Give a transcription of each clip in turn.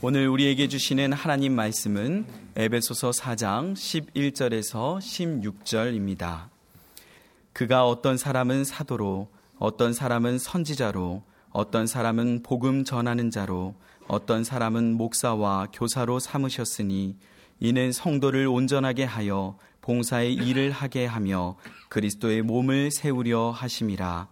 오늘 우리에게 주시는 하나님 말씀은 에베소서 4장 11절에서 16절입니다. 그가 어떤 사람은 사도로, 어떤 사람은 선지자로, 어떤 사람은 복음 전하는 자로, 어떤 사람은 목사와 교사로 삼으셨으니 이는 성도를 온전하게 하여 봉사의 일을 하게 하며 그리스도의 몸을 세우려 하심이라.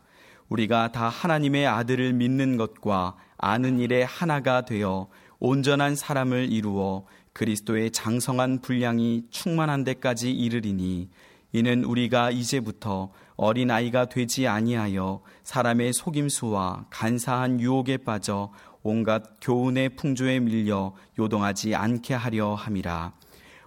우리가 다 하나님의 아들을 믿는 것과 아는 일에 하나가 되어 온전한 사람을 이루어 그리스도의 장성한 분량이 충만한 데까지 이르리니 이는 우리가 이제부터 어린아이가 되지 아니하여 사람의 속임수와 간사한 유혹에 빠져 온갖 교훈의 풍조에 밀려 요동하지 않게 하려 함이라.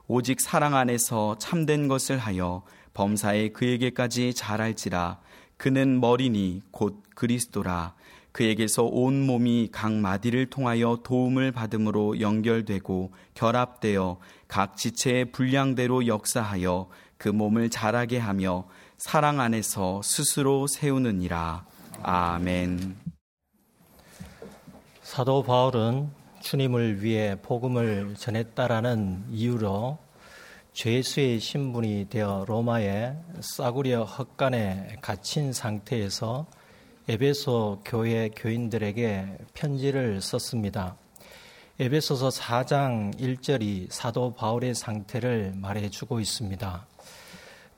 오직 사랑 안에서 참된 것을 하여 범사에 그에게까지 자랄지라. 그는 머리니 곧 그리스도라. 그에게서 온 몸이 각 마디를 통하여 도움을 받음으로 연결되고 결합되어 각 지체의 분량대로 역사하여 그 몸을 자라게 하며 사랑 안에서 스스로 세우느니라. 아멘. 사도 바울은 주님을 위해 복음을 전했다라는 이유로 죄수의 신분이 되어 로마의 싸구려 헛간에 갇힌 상태에서 에베소 교회 교인들에게 편지를 썼습니다. 에베소서 4장 1절이 사도 바울의 상태를 말해주고 있습니다.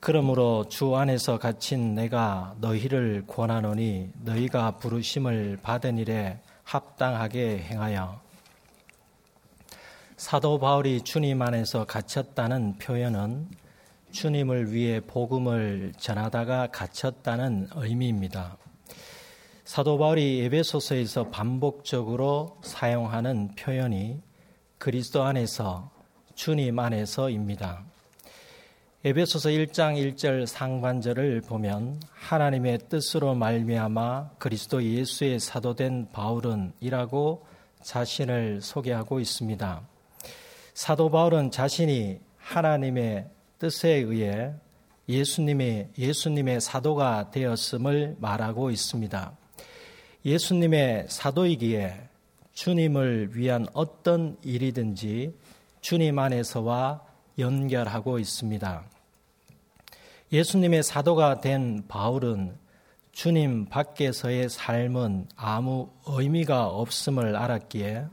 그러므로 주 안에서 갇힌 내가 너희를 권하노니 너희가 부르심을 받은 일에 합당하게 행하여. 사도 바울이 주님 안에서 갇혔다는 표현은 주님을 위해 복음을 전하다가 갇혔다는 의미입니다. 사도 바울이 에베소서에서 반복적으로 사용하는 표현이 그리스도 안에서, 주님 안에서입니다. 에베소서 1장 1절 상반절을 보면 하나님의 뜻으로 말미암아 그리스도 예수의 사도된 바울은 이라고 자신을 소개하고 있습니다. 사도 바울은 자신이 하나님의 뜻에 의해 예수님의 사도가 되었음을 말하고 있습니다. 예수님의 사도이기에 주님을 위한 어떤 일이든지 주님 안에서와 연결하고 있습니다. 예수님의 사도가 된 바울은 주님 밖에서의 삶은 아무 의미가 없음을 알았기에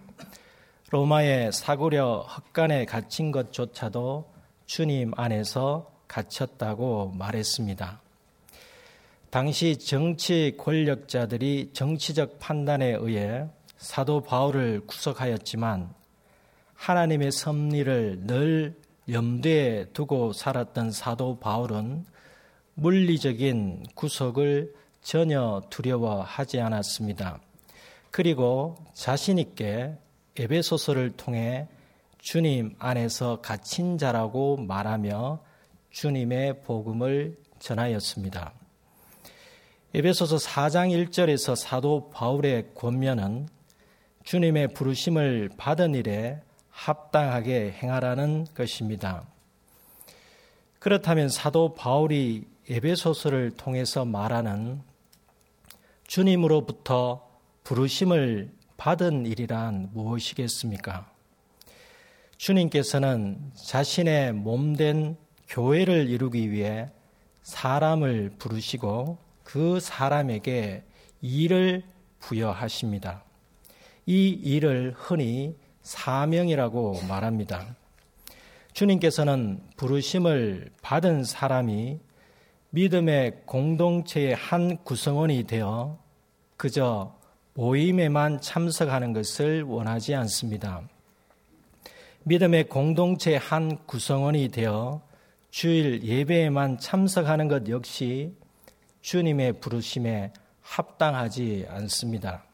로마의 싸구려 헛간에 갇힌 것조차도 주님 안에서 갇혔다고 말했습니다. 당시 정치 권력자들이 정치적 판단에 의해 사도 바울을 구속하였지만 하나님의 섭리를 늘 염두에 두고 살았던 사도 바울은 물리적인 구속을 전혀 두려워하지 않았습니다. 그리고 자신 있게 에베소서를 통해 주님 안에서 갇힌 자라고 말하며 주님의 복음을 전하였습니다. 에베소서 4장 1절에서 사도 바울의 권면은 주님의 부르심을 받은 일에 합당하게 행하라는 것입니다. 그렇다면 사도 바울이 에베소서를 통해서 말하는 주님으로부터 부르심을 받은 일이란 무엇이겠습니까? 주님께서는 자신의 몸된 교회를 이루기 위해 사람을 부르시고 그 사람에게 일을 부여하십니다. 이 일을 흔히 사명이라고 말합니다. 주님께서는 부르심을 받은 사람이 믿음의 공동체의 한 구성원이 되어 그저 모임에만 참석하는 것을 원하지 않습니다. 믿음의 공동체의 한 구성원이 되어 주일 예배에만 참석하는 것 역시 주님의 부르심에 합당하지 않습니다.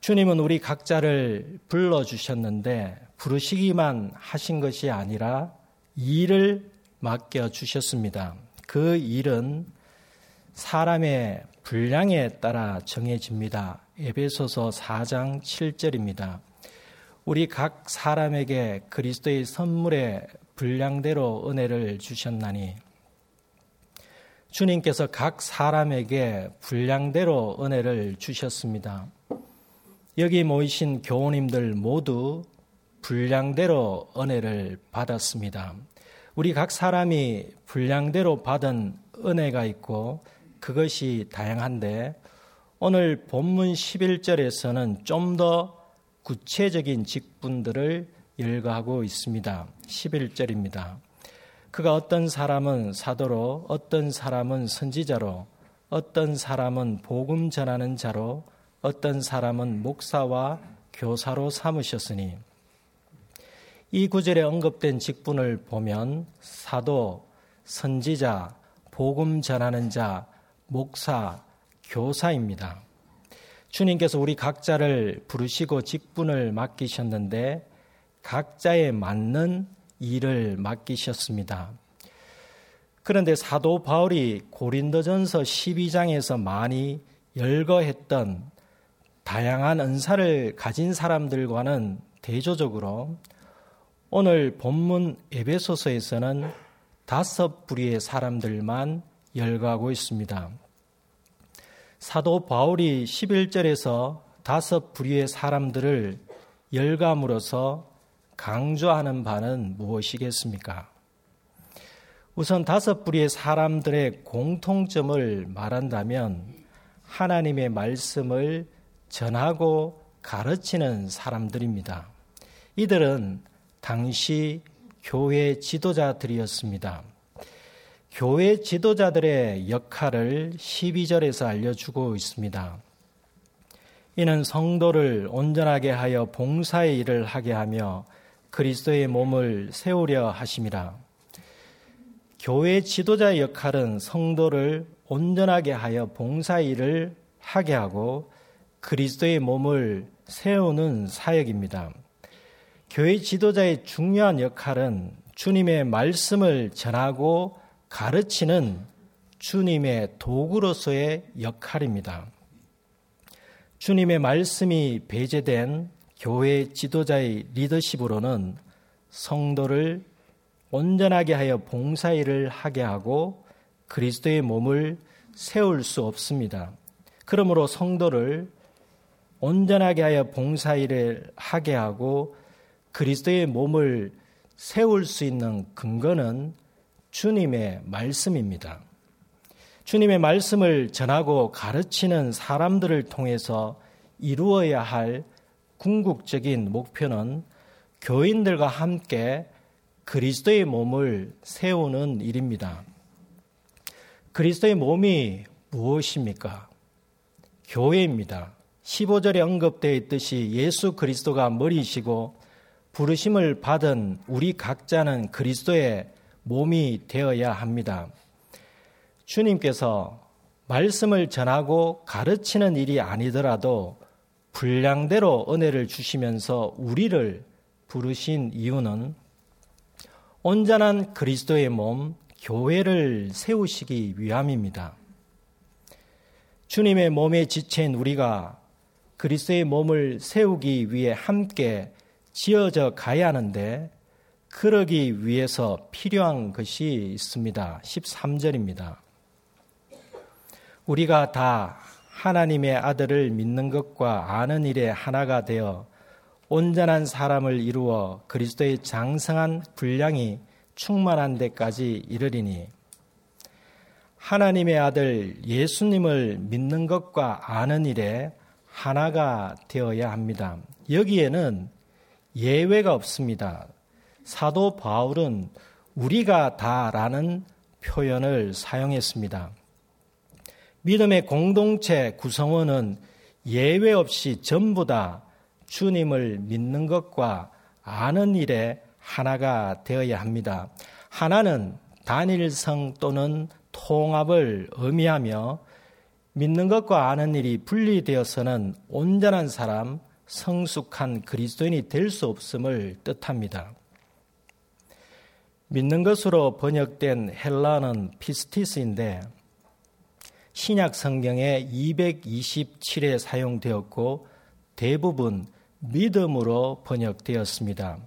주님은 우리 각자를 불러주셨는데 부르시기만 하신 것이 아니라 일을 맡겨주셨습니다. 그 일은 사람의 분량에 따라 정해집니다. 에베소서 4장 7절입니다. 우리 각 사람에게 그리스도의 선물의 분량대로 은혜를 주셨나니. 주님께서 각 사람에게 분량대로 은혜를 주셨습니다. 여기 모이신 교우님들 모두 분량대로 은혜를 받았습니다. 우리 각 사람이 분량대로 받은 은혜가 있고 그것이 다양한데 오늘 본문 11절에서는 좀 더 구체적인 직분들을 열거하고 있습니다. 11절입니다. 그가 어떤 사람은 사도로, 어떤 사람은 선지자로, 어떤 사람은 복음 전하는 자로, 어떤 사람은 목사와 교사로 삼으셨으니 이 구절에 언급된 직분을 보면 사도, 선지자, 복음 전하는 자, 목사, 교사입니다. 주님께서 우리 각자를 부르시고 직분을 맡기셨는데 각자에 맞는 일을 맡기셨습니다. 그런데 사도 바울이 고린도전서 12장에서 많이 열거했던 다양한 은사를 가진 사람들과는 대조적으로 오늘 본문 에베소서에서는 5 부류의 사람들만 열거하고 있습니다. 사도 바울이 11절에서 5 부류의 사람들을 열거함으로써 강조하는 바는 무엇이겠습니까? 우선 5 부류의 사람들의 공통점을 말한다면 하나님의 말씀을 전하고 가르치는 사람들입니다. 이들은 당시 교회 지도자들이었습니다. 교회 지도자들의 역할을 12절에서 알려주고 있습니다. 이는 성도를 온전하게 하여 봉사의 일을 하게 하며 그리스도의 몸을 세우려 하심이라. 교회 지도자의 역할은 성도를 온전하게 하여 봉사의 일을 하게 하고 그리스도의 몸을 세우는 사역입니다. 교회 지도자의 중요한 역할은 주님의 말씀을 전하고 가르치는 주님의 도구로서의 역할입니다. 주님의 말씀이 배제된 교회 지도자의 리더십으로는 성도를 온전하게 하여 봉사일을 하게 하고 그리스도의 몸을 세울 수 없습니다. 그러므로 성도를 온전하게 하여 봉사일을 하게 하고 그리스도의 몸을 세울 수 있는 근거는 주님의 말씀입니다. 주님의 말씀을 전하고 가르치는 사람들을 통해서 이루어야 할 궁극적인 목표는 교인들과 함께 그리스도의 몸을 세우는 일입니다. 그리스도의 몸이 무엇입니까? 교회입니다. 15절에 언급되어 있듯이 예수 그리스도가 머리이시고 부르심을 받은 우리 각자는 그리스도의 몸이 되어야 합니다. 주님께서 말씀을 전하고 가르치는 일이 아니더라도 분량대로 은혜를 주시면서 우리를 부르신 이유는 온전한 그리스도의 몸, 교회를 세우시기 위함입니다. 주님의 몸에 지체인 우리가 그리스도의 몸을 세우기 위해 함께 지어져 가야 하는데 그러기 위해서 필요한 것이 있습니다. 13절입니다. 우리가 다 하나님의 아들을 믿는 것과 아는 일에 하나가 되어 온전한 사람을 이루어 그리스도의 장성한 분량이 충만한 데까지 이르리니 하나님의 아들 예수님을 믿는 것과 아는 일에 하나가 되어야 합니다. 여기에는 예외가 없습니다. 사도 바울은 우리가 다라는 표현을 사용했습니다. 믿음의 공동체 구성원은 예외 없이 전부 다 주님을 믿는 것과 아는 일에 하나가 되어야 합니다. 하나는 단일성 또는 통합을 의미하며 믿는 것과 아는 일이 분리되어서는 온전한 사람, 성숙한 그리스도인이 될 수 없음을 뜻합니다. 믿는 것으로 번역된 헬라어는 피스티스인데 신약 성경에 227회 사용되었고 대부분 믿음으로 번역되었습니다.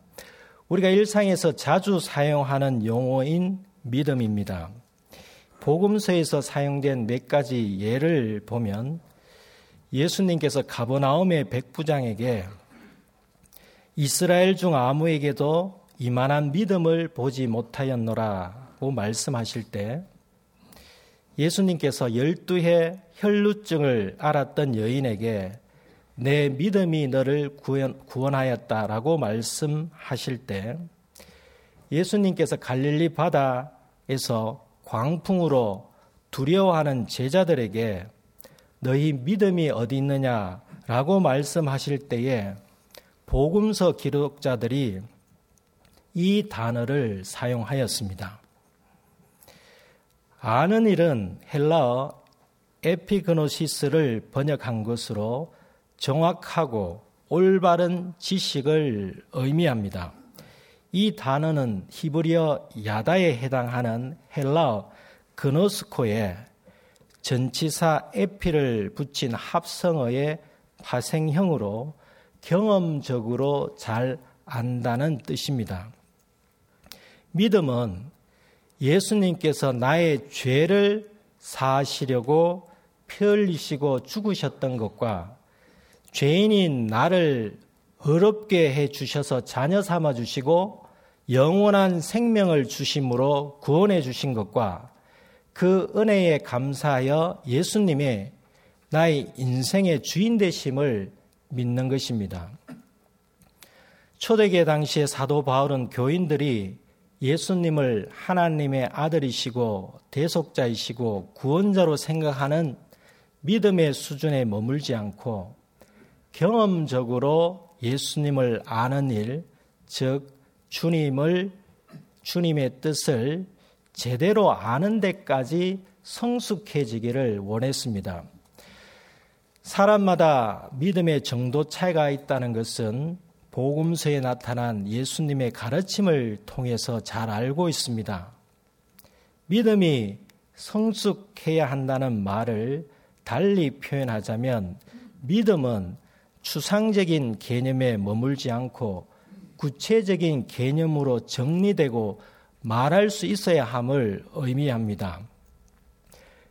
우리가 일상에서 자주 사용하는 용어인 믿음입니다. 복음서에서 사용된 몇 가지 예를 보면 예수님께서 가버나움의 백부장에게 이스라엘 중 아무에게도 이만한 믿음을 보지 못하였노라고 말씀하실 때 예수님께서 12해 혈루증을 앓았던 여인에게 내 믿음이 너를 구원하였다라고 말씀하실 때 예수님께서 갈릴리 바다에서 광풍으로 두려워하는 제자들에게 너희 믿음이 어디 있느냐라고 말씀하실 때에 복음서 기록자들이 이 단어를 사용하였습니다. 아는 일은 헬라어 에피그노시스를 번역한 것으로 정확하고 올바른 지식을 의미합니다. 이 단어는 히브리어 야다에 해당하는 헬라어 그노스코에 전치사 에피를 붙인 합성어의 파생형으로 경험적으로 잘 안다는 뜻입니다. 믿음은 예수님께서 나의 죄를 사하시려고 피 흘리시고 죽으셨던 것과 죄인인 나를 어렵게 해주셔서 자녀 삼아주시고 영원한 생명을 주심으로 구원해 주신 것과 그 은혜에 감사하여 예수님의 나의 인생의 주인 되심을 믿는 것입니다. 초대교회 당시의 사도 바울은 교인들이 예수님을 하나님의 아들이시고 대속자이시고 구원자로 생각하는 믿음의 수준에 머물지 않고 경험적으로 예수님을 아는 일, 즉 주님의 뜻을 제대로 아는 데까지 성숙해지기를 원했습니다. 사람마다 믿음의 정도 차이가 있다는 것은 복음서에 나타난 예수님의 가르침을 통해서 잘 알고 있습니다. 믿음이 성숙해야 한다는 말을 달리 표현하자면 믿음은 추상적인 개념에 머물지 않고 구체적인 개념으로 정리되고 말할 수 있어야 함을 의미합니다.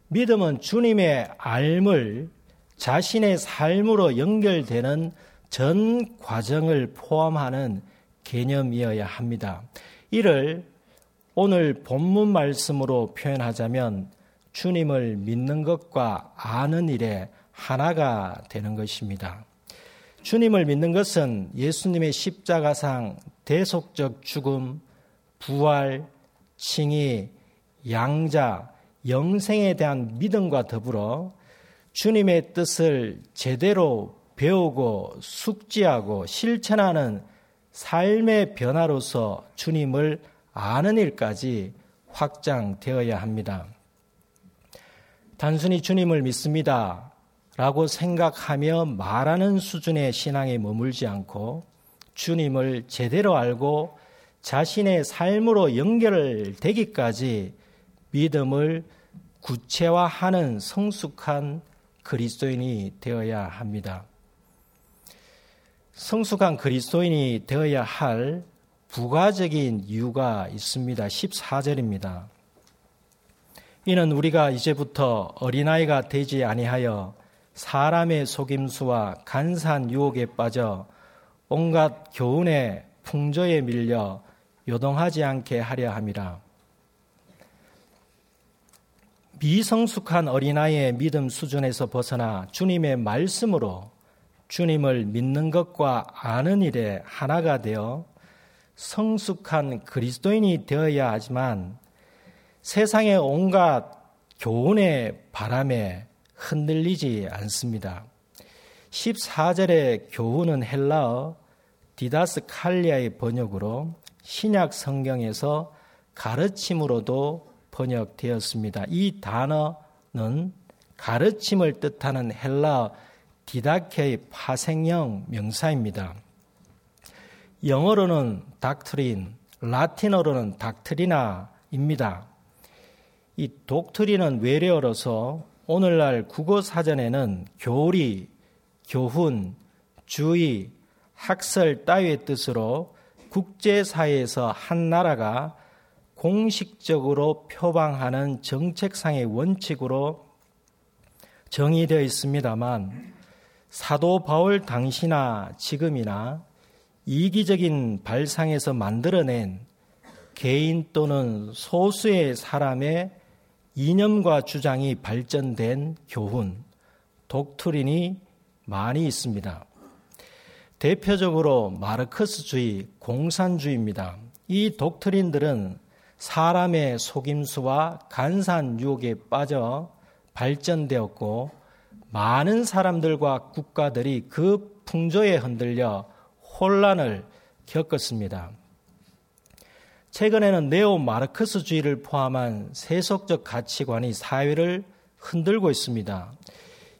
믿음은 주님의 삶을 자신의 삶으로 연결되는 전 과정을 포함하는 개념이어야 합니다. 이를 오늘 본문 말씀으로 표현하자면 주님을 믿는 것과 아는 일에 하나가 되는 것입니다. 주님을 믿는 것은 예수님의 십자가상 대속적 죽음, 부활, 칭의, 양자, 영생에 대한 믿음과 더불어 주님의 뜻을 제대로 배우고 숙지하고 실천하는 삶의 변화로서 주님을 아는 일까지 확장되어야 합니다. 단순히 주님을 믿습니다 라고 생각하며 말하는 수준의 신앙에 머물지 않고 주님을 제대로 알고 자신의 삶으로 연결되기까지 믿음을 구체화하는 성숙한 그리스도인이 되어야 합니다. 성숙한 그리스도인이 되어야 할 부가적인 이유가 있습니다. 14절입니다. 이는 우리가 이제부터 어린아이가 되지 아니하여 사람의 속임수와 간사한 유혹에 빠져 온갖 교훈의 풍조에 밀려 요동하지 않게 하려 함이라. 미성숙한 어린아이의 믿음 수준에서 벗어나 주님의 말씀으로 주님을 믿는 것과 아는 일에 하나가 되어 성숙한 그리스도인이 되어야 하지만 세상의 온갖 교훈의 바람에 흔들리지 않습니다. 14절의 교훈은 헬라어 디다스칼리아의 번역으로 신약 성경에서 가르침으로도 번역되었습니다. 이 단어는 가르침을 뜻하는 헬라어 디다케의 파생형 명사입니다. 영어로는 닥트린, 라틴어로는 닥트리나입니다. 이 독트리는 외래어로서 오늘날 국어 사전에는 교리, 교훈, 주의, 학설 따위의 뜻으로 국제사회에서 한 나라가 공식적으로 표방하는 정책상의 원칙으로 정의되어 있습니다만 사도 바울 당시나 지금이나 이기적인 발상에서 만들어낸 개인 또는 소수의 사람의 이념과 주장이 발전된 교훈, 독트린이 많이 있습니다. 대표적으로 마르크스주의, 공산주의입니다. 이 독트린들은 사람의 속임수와 간사한 유혹에 빠져 발전되었고 많은 사람들과 국가들이 그 풍조에 흔들려 혼란을 겪었습니다. 최근에는 네오 마르크스주의를 포함한 세속적 가치관이 사회를 흔들고 있습니다.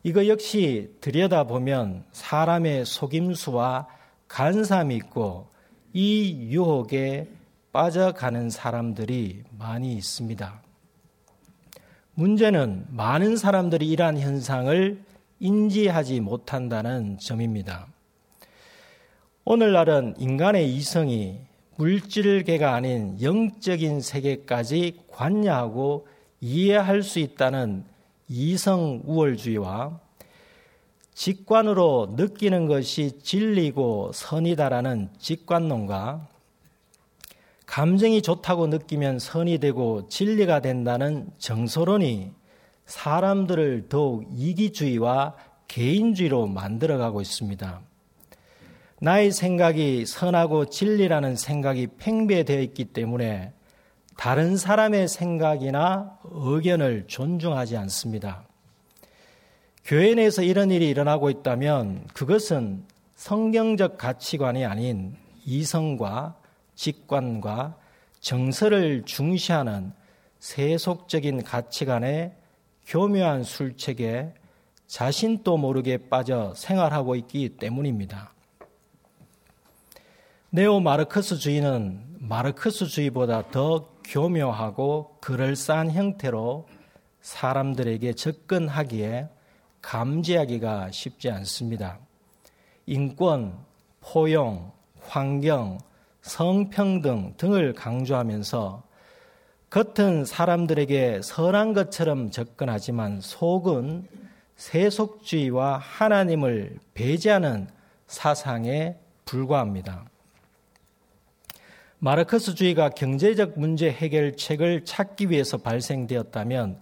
이거 역시 들여다보면 사람의 속임수와 간사함이 있고 이 유혹에 빠져가는 사람들이 많이 있습니다. 문제는 많은 사람들이 이러한 현상을 인지하지 못한다는 점입니다. 오늘날은 인간의 이성이 물질계가 아닌 영적인 세계까지 관여하고 이해할 수 있다는 이성 우월주의와 직관으로 느끼는 것이 진리고 선이다라는 직관론과 감정이 좋다고 느끼면 선이 되고 진리가 된다는 정서론이 사람들을 더욱 이기주의와 개인주의로 만들어가고 있습니다. 나의 생각이 선하고 진리라는 생각이 팽배되어 있기 때문에 다른 사람의 생각이나 의견을 존중하지 않습니다. 교회 내에서 이런 일이 일어나고 있다면 그것은 성경적 가치관이 아닌 이성과 직관과 정서를 중시하는 세속적인 가치관의 교묘한 술책에 자신도 모르게 빠져 생활하고 있기 때문입니다. 네오 마르크스주의는 마르크스주의보다 더 교묘하고 그럴싸한 형태로 사람들에게 접근하기에 감지하기가 쉽지 않습니다. 인권, 포용, 환경, 성평등 등을 강조하면서 겉은 사람들에게 선한 것처럼 접근하지만 속은 세속주의와 하나님을 배제하는 사상에 불과합니다. 마르크스주의가 경제적 문제 해결책을 찾기 위해서 발생되었다면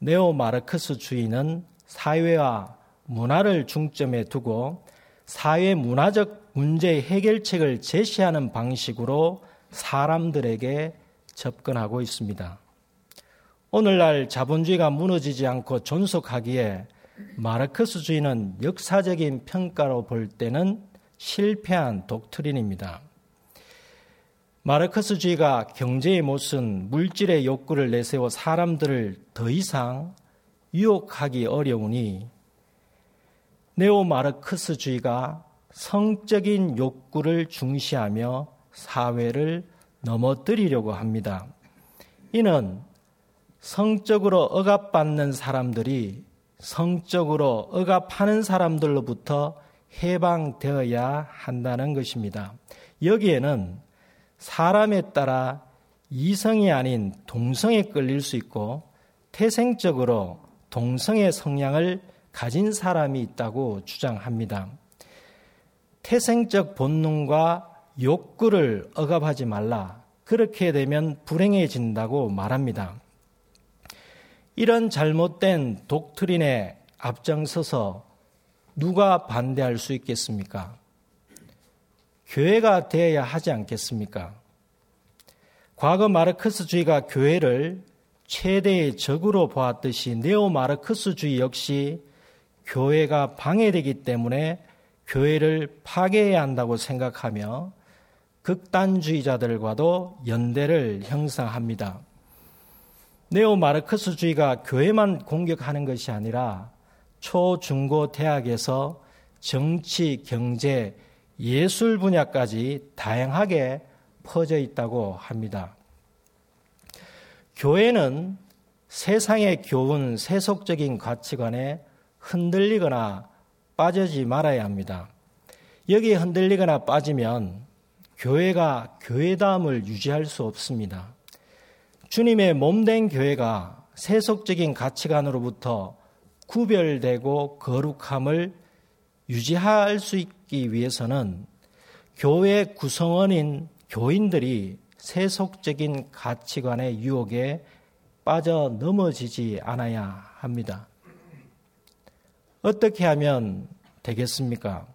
네오 마르크스주의는 사회와 문화를 중점에 두고 사회 문화적 문제 해결책을 제시하는 방식으로 사람들에게 접근하고 있습니다. 오늘날 자본주의가 무너지지 않고 존속하기에 마르크스주의는 역사적인 평가로 볼 때는 실패한 독트린입니다. 마르크스주의가 경제의 몫은 물질의 욕구를 내세워 사람들을 더 이상 유혹하기 어려우니 네오 마르크스주의가 성적인 욕구를 중시하며 사회를 넘어뜨리려고 합니다. 이는 성적으로 억압받는 사람들이 성적으로 억압하는 사람들로부터 해방되어야 한다는 것입니다. 여기에는 사람에 따라 이성이 아닌 동성에 끌릴 수 있고 태생적으로 동성의 성향을 가진 사람이 있다고 주장합니다. 태생적 본능과 욕구를 억압하지 말라. 그렇게 되면 불행해진다고 말합니다. 이런 잘못된 독트린에 앞장서서 누가 반대할 수 있겠습니까? 교회가 되어야 하지 않겠습니까? 과거 마르크스주의가 교회를 최대의 적으로 보았듯이 네오 마르크스주의 역시 교회가 방해되기 때문에 교회를 파괴해야 한다고 생각하며 극단주의자들과도 연대를 형성합니다. 네오 마르크스주의가 교회만 공격하는 것이 아니라 초, 중고, 대학에서 정치, 경제, 예술 분야까지 다양하게 퍼져 있다고 합니다. 교회는 세상의 교훈, 세속적인 가치관에 흔들리거나 빠지지 말아야 합니다. 여기에 흔들리거나 빠지면 교회가 교회다움을 유지할 수 없습니다. 주님의 몸된 교회가 세속적인 가치관으로부터 구별되고 거룩함을 유지할 수 있기 위해서는 교회 구성원인 교인들이 세속적인 가치관의 유혹에 빠져 넘어지지 않아야 합니다. 어떻게 하면 되겠습니까?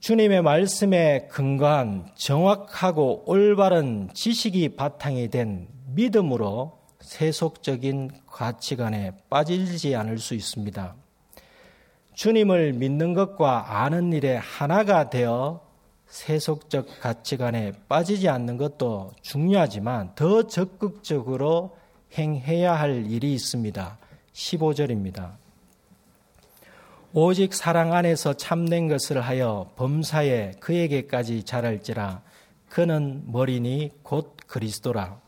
주님의 말씀에 근거한 정확하고 올바른 지식이 바탕이 된 믿음으로 세속적인 가치관에 빠지지 않을 수 있습니다. 주님을 믿는 것과 아는 일에 하나가 되어 세속적 가치관에 빠지지 않는 것도 중요하지만 더 적극적으로 행해야 할 일이 있습니다. 15절입니다. 오직 사랑 안에서 참된 것을 하여 범사에 그에게까지 자랄지라. 그는 머리니 곧 그리스도라.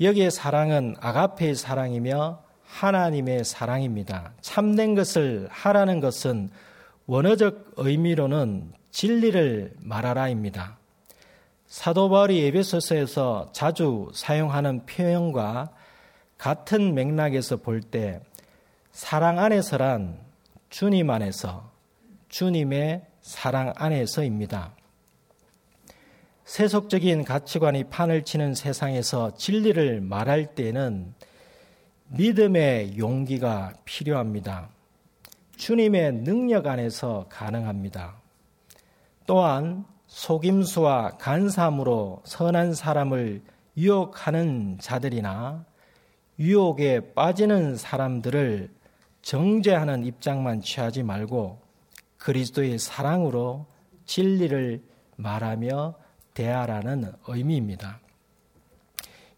여기에 사랑은 아가페의 사랑이며 하나님의 사랑입니다. 참된 것을 하라는 것은 원어적 의미로는 진리를 말하라입니다. 사도 바울이 에베소서에서 자주 사용하는 표현과 같은 맥락에서 볼 때 사랑 안에서란 주님 안에서, 주님의 사랑 안에서입니다. 세속적인 가치관이 판을 치는 세상에서 진리를 말할 때는 믿음의 용기가 필요합니다. 주님의 능력 안에서 가능합니다. 또한 속임수와 간사함으로 선한 사람을 유혹하는 자들이나 유혹에 빠지는 사람들을 정죄하는 입장만 취하지 말고 그리스도의 사랑으로 진리를 말하며 대하라는 의미입니다.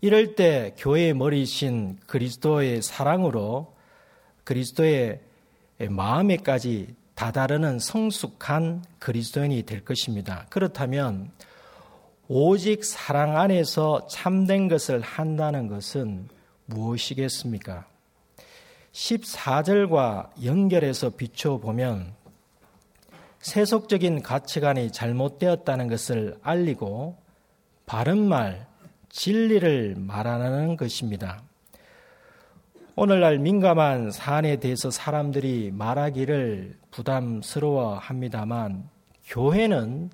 이럴 때 교회의 머리이신 그리스도의 사랑으로 그리스도의 마음에까지 다다르는 성숙한 그리스도인이 될 것입니다. 그렇다면 오직 사랑 안에서 참된 것을 한다는 것은 무엇이겠습니까? 14절과 연결해서 비춰보면 세속적인 가치관이 잘못되었다는 것을 알리고 바른 말, 진리를 말하는 것입니다. 오늘날 민감한 사안에 대해서 사람들이 말하기를 부담스러워합니다만 교회는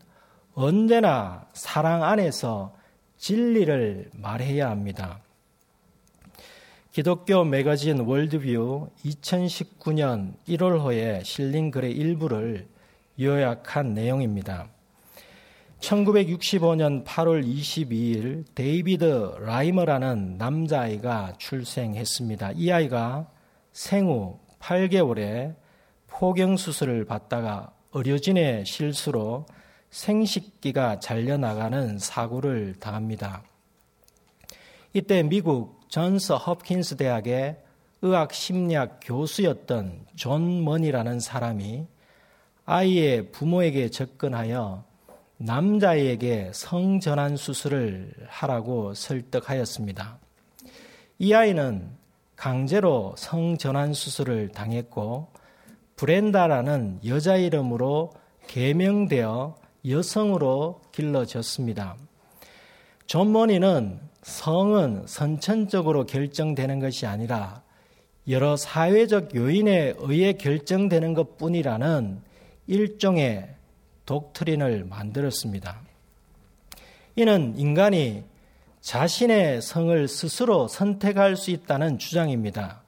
언제나 사랑 안에서 진리를 말해야 합니다. 기독교 매거진 월드뷰 2019년 1월호에 실린 글의 일부를 요약한 내용입니다. 1965년 8월 22일 데이비드 라이머라는 남자아이가 출생했습니다. 이 아이가 생후 8개월에 포경수술을 받다가 의료진의 실수로 생식기가 잘려나가는 사고를 당합니다. 이때 미국 존스 홉킨스 대학의 의학심리학 교수였던 존 머니라는 사람이 아이의 부모에게 접근하여 남자에게 성전환 수술을 하라고 설득하였습니다. 이 아이는 강제로 성전환 수술을 당했고 브렌다라는 여자 이름으로 개명되어 여성으로 길러졌습니다. 존 머니는 성은 선천적으로 결정되는 것이 아니라 여러 사회적 요인에 의해 결정되는 것뿐이라는 일종의 독트린을 만들었습니다. 이는 인간이 자신의 성을 스스로 선택할 수 있다는 주장입니다.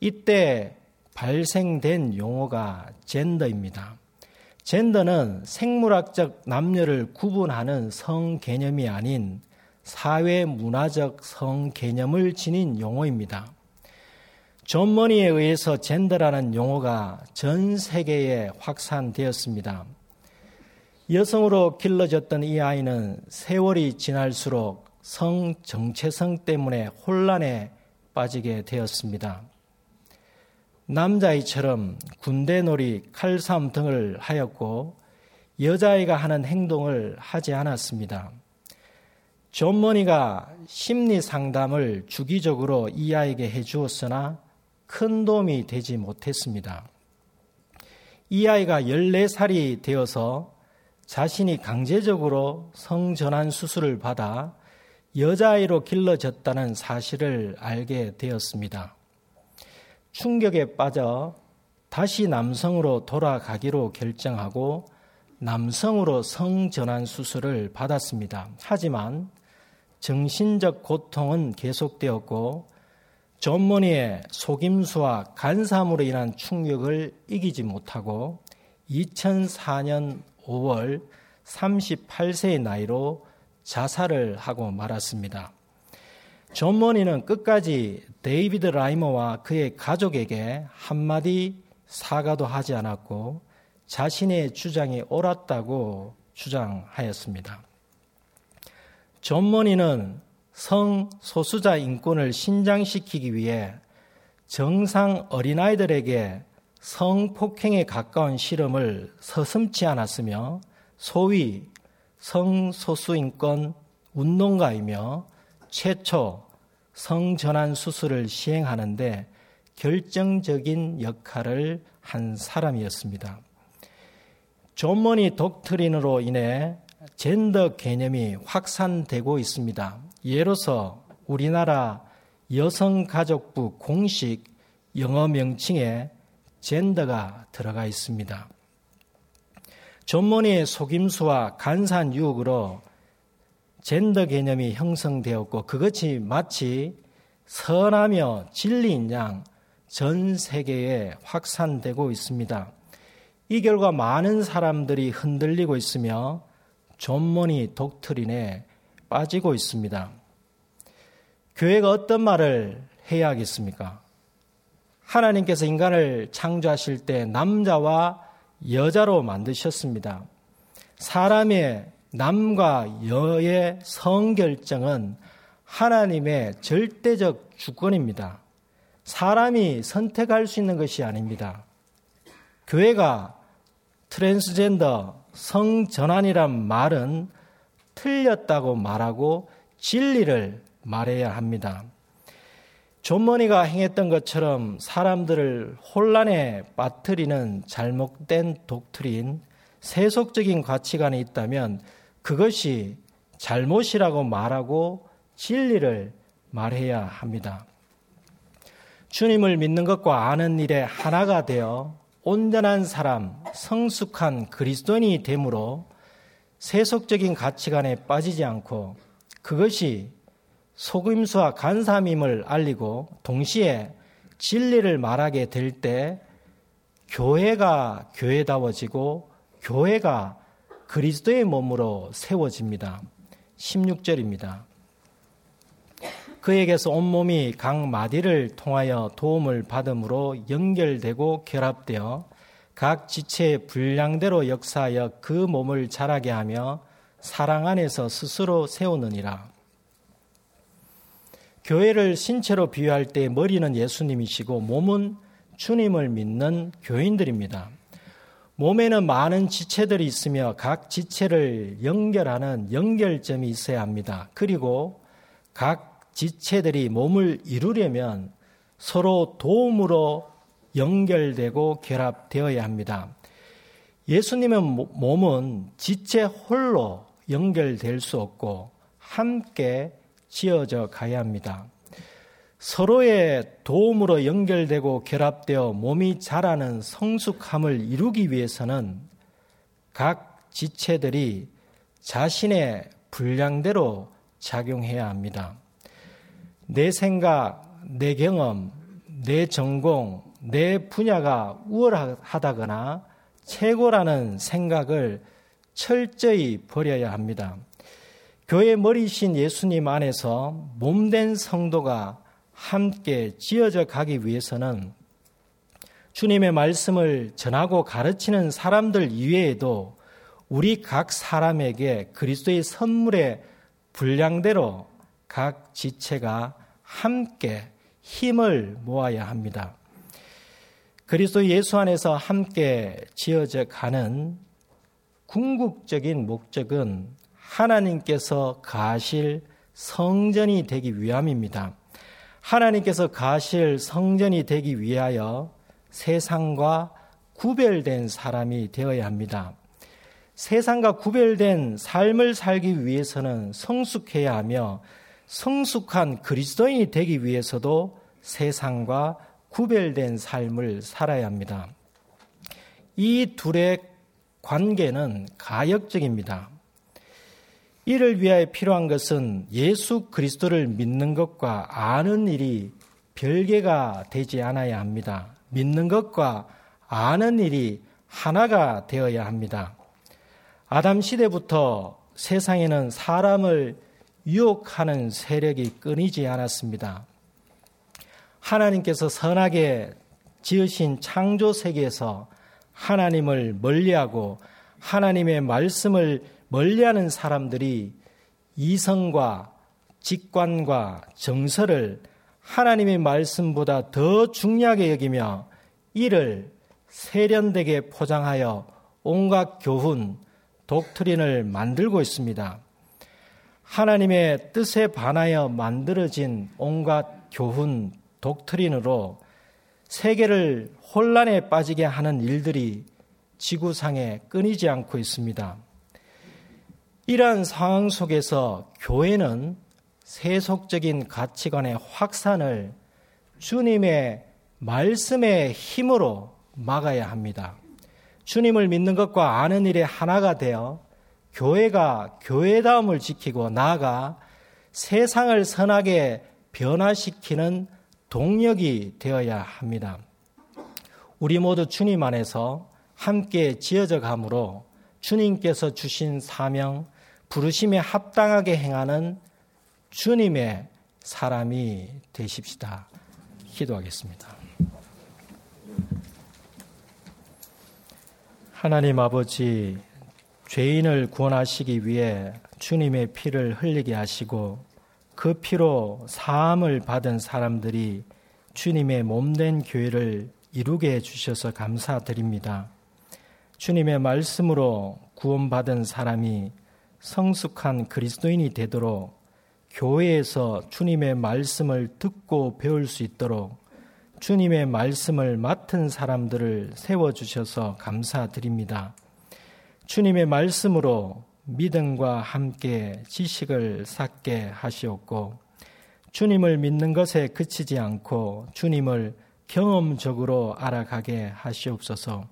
이때 발생된 용어가 젠더입니다. 젠더는 생물학적 남녀를 구분하는 성 개념이 아닌 사회문화적 성 개념을 지닌 용어입니다. 존 머니에 의해서 젠더라는 용어가 전 세계에 확산되었습니다. 여성으로 길러졌던 이 아이는 세월이 지날수록 성 정체성 때문에 혼란에 빠지게 되었습니다. 남자아이처럼 군대놀이, 칼싸움 등을 하였고 여자아이가 하는 행동을 하지 않았습니다. 존 머니가 심리상담을 주기적으로 이 아이에게 해주었으나 큰 도움이 되지 못했습니다. 이 아이가 14살이 되어서 자신이 강제적으로 성전환 수술을 받아 여자아이로 길러졌다는 사실을 알게 되었습니다. 충격에 빠져 다시 남성으로 돌아가기로 결정하고 남성으로 성전환 수술을 받았습니다. 하지만 정신적 고통은 계속되었고 존 머니의 속임수와 간사함으로 인한 충격을 이기지 못하고 2004년 5월 38세의 나이로 자살을 하고 말았습니다. 존 머니는 끝까지 데이비드 라이머와 그의 가족에게 한마디 사과도 하지 않았고 자신의 주장이 옳았다고 주장하였습니다. 존 머니는 성소수자 인권을 신장시키기 위해 정상 어린아이들에게 성폭행에 가까운 실험을 서슴지 않았으며 소위 성소수인권 운동가이며 최초 성전환 수술을 시행하는데 결정적인 역할을 한 사람이었습니다. 존 머니 독트린으로 인해 젠더 개념이 확산되고 있습니다. 예로서 우리나라 여성가족부 공식 영어 명칭에 젠더가 들어가 있습니다. 존 머니의 속임수와 간사한 유혹으로 젠더 개념이 형성되었고 그것이 마치 선하며 진리인 양 전 세계에 확산되고 있습니다. 이 결과 많은 사람들이 흔들리고 있으며 존 머니 독트린에 빠지고 있습니다. 교회가 어떤 말을 해야 하겠습니까? 하나님께서 인간을 창조하실 때 남자와 여자로 만드셨습니다. 사람의 남과 여의 성결정은 하나님의 절대적 주권입니다. 사람이 선택할 수 있는 것이 아닙니다. 교회가 트랜스젠더 성전환이란 말은 틀렸다고 말하고 진리를 말해야 합니다. 존 머니가 행했던 것처럼 사람들을 혼란에 빠뜨리는 잘못된 독트린, 세속적인 가치관이 있다면 그것이 잘못이라고 말하고 진리를 말해야 합니다. 주님을 믿는 것과 아는 일에 하나가 되어 온전한 사람, 성숙한 그리스도인이 되므로 세속적인 가치관에 빠지지 않고 그것이 속임수와 간사함임을 알리고 동시에 진리를 말하게 될 때 교회가 교회다워지고 교회가 그리스도의 몸으로 세워집니다. 16절입니다. 그에게서 온몸이 각 마디를 통하여 도움을 받음으로 연결되고 결합되어 각 지체의 분량대로 역사하여 그 몸을 자라게 하며 사랑 안에서 스스로 세우느니라. 교회를 신체로 비유할 때 머리는 예수님이시고 몸은 주님을 믿는 교인들입니다. 몸에는 많은 지체들이 있으며 각 지체를 연결하는 연결점이 있어야 합니다. 그리고 각 지체들이 몸을 이루려면 서로 도움으로 연결되고 결합되어야 합니다. 예수님의 몸은 지체 홀로 연결될 수 없고 함께 지어져 가야 합니다. 서로의 도움으로 연결되고 결합되어 몸이 자라는 성숙함을 이루기 위해서는 각 지체들이 자신의 분량대로 작용해야 합니다. 내 생각, 내 경험, 내 전공, 내 분야가 우월하다거나 최고라는 생각을 철저히 버려야 합니다. 교회의 머리신 예수님 안에서 몸된 성도가 함께 지어져 가기 위해서는 주님의 말씀을 전하고 가르치는 사람들 이외에도 우리 각 사람에게 그리스도의 선물의 분량대로 각 지체가 함께 힘을 모아야 합니다. 그리스도 예수 안에서 함께 지어져 가는 궁극적인 목적은 하나님께서 가하실 성전이 되기 위함입니다. 하나님께서 가하실 성전이 되기 위하여 세상과 구별된 사람이 되어야 합니다. 세상과 구별된 삶을 살기 위해서는 성숙해야 하며 성숙한 그리스도인이 되기 위해서도 세상과 구별된 삶을 살아야 합니다. 이 둘의 관계는 가역적입니다. 이를 위하여 필요한 것은 예수 그리스도를 믿는 것과 아는 일이 별개가 되지 않아야 합니다. 믿는 것과 아는 일이 하나가 되어야 합니다. 아담 시대부터 세상에는 사람을 유혹하는 세력이 끊이지 않았습니다. 하나님께서 선하게 지으신 창조 세계에서 하나님을 멀리하고 하나님의 말씀을 멀리하는 사람들이 이성과 직관과 정서를 하나님의 말씀보다 더 중요하게 여기며 이를 세련되게 포장하여 온갖 교훈, 독트린을 만들고 있습니다. 하나님의 뜻에 반하여 만들어진 온갖 교훈, 독트린으로 세계를 혼란에 빠지게 하는 일들이 지구상에 끊이지 않고 있습니다. 이러한 상황 속에서 교회는 세속적인 가치관의 확산을 주님의 말씀의 힘으로 막아야 합니다. 주님을 믿는 것과 아는 일의 하나가 되어 교회가 교회다움을 지키고 나아가 세상을 선하게 변화시키는 동력이 되어야 합니다. 우리 모두 주님 안에서 함께 지어져 가므로 주님께서 주신 사명, 부르심에 합당하게 행하는 주님의 사람이 되십시다. 기도하겠습니다. 하나님 아버지, 죄인을 구원하시기 위해 주님의 피를 흘리게 하시고 그 피로 사함을 받은 사람들이 주님의 몸된 교회를 이루게 해주셔서 감사드립니다. 주님의 말씀으로 구원받은 사람이 성숙한 그리스도인이 되도록 교회에서 주님의 말씀을 듣고 배울 수 있도록 주님의 말씀을 맡은 사람들을 세워주셔서 감사드립니다. 주님의 말씀으로 믿음과 함께 지식을 쌓게 하시옵고 주님을 믿는 것에 그치지 않고 주님을 경험적으로 알아가게 하시옵소서.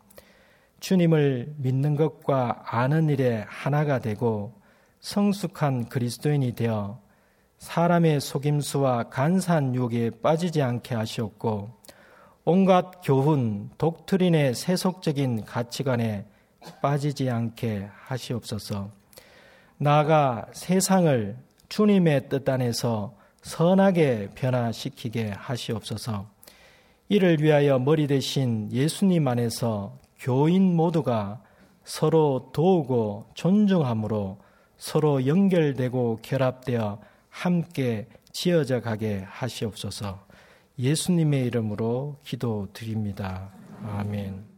주님을 믿는 것과 아는 일에 하나가 되고 성숙한 그리스도인이 되어 사람의 속임수와 간사한 유혹에 빠지지 않게 하시옵고 온갖 교훈, 독트린의 세속적인 가치관에 빠지지 않게 하시옵소서. 나아가 세상을 주님의 뜻 안에서 선하게 변화시키게 하시옵소서. 이를 위하여 머리 대신 예수님 안에서 교인 모두가 서로 도우고 존중함으로 서로 연결되고 결합되어 함께 지어져 가게 하시옵소서. 예수님의 이름으로 기도드립니다. 아멘.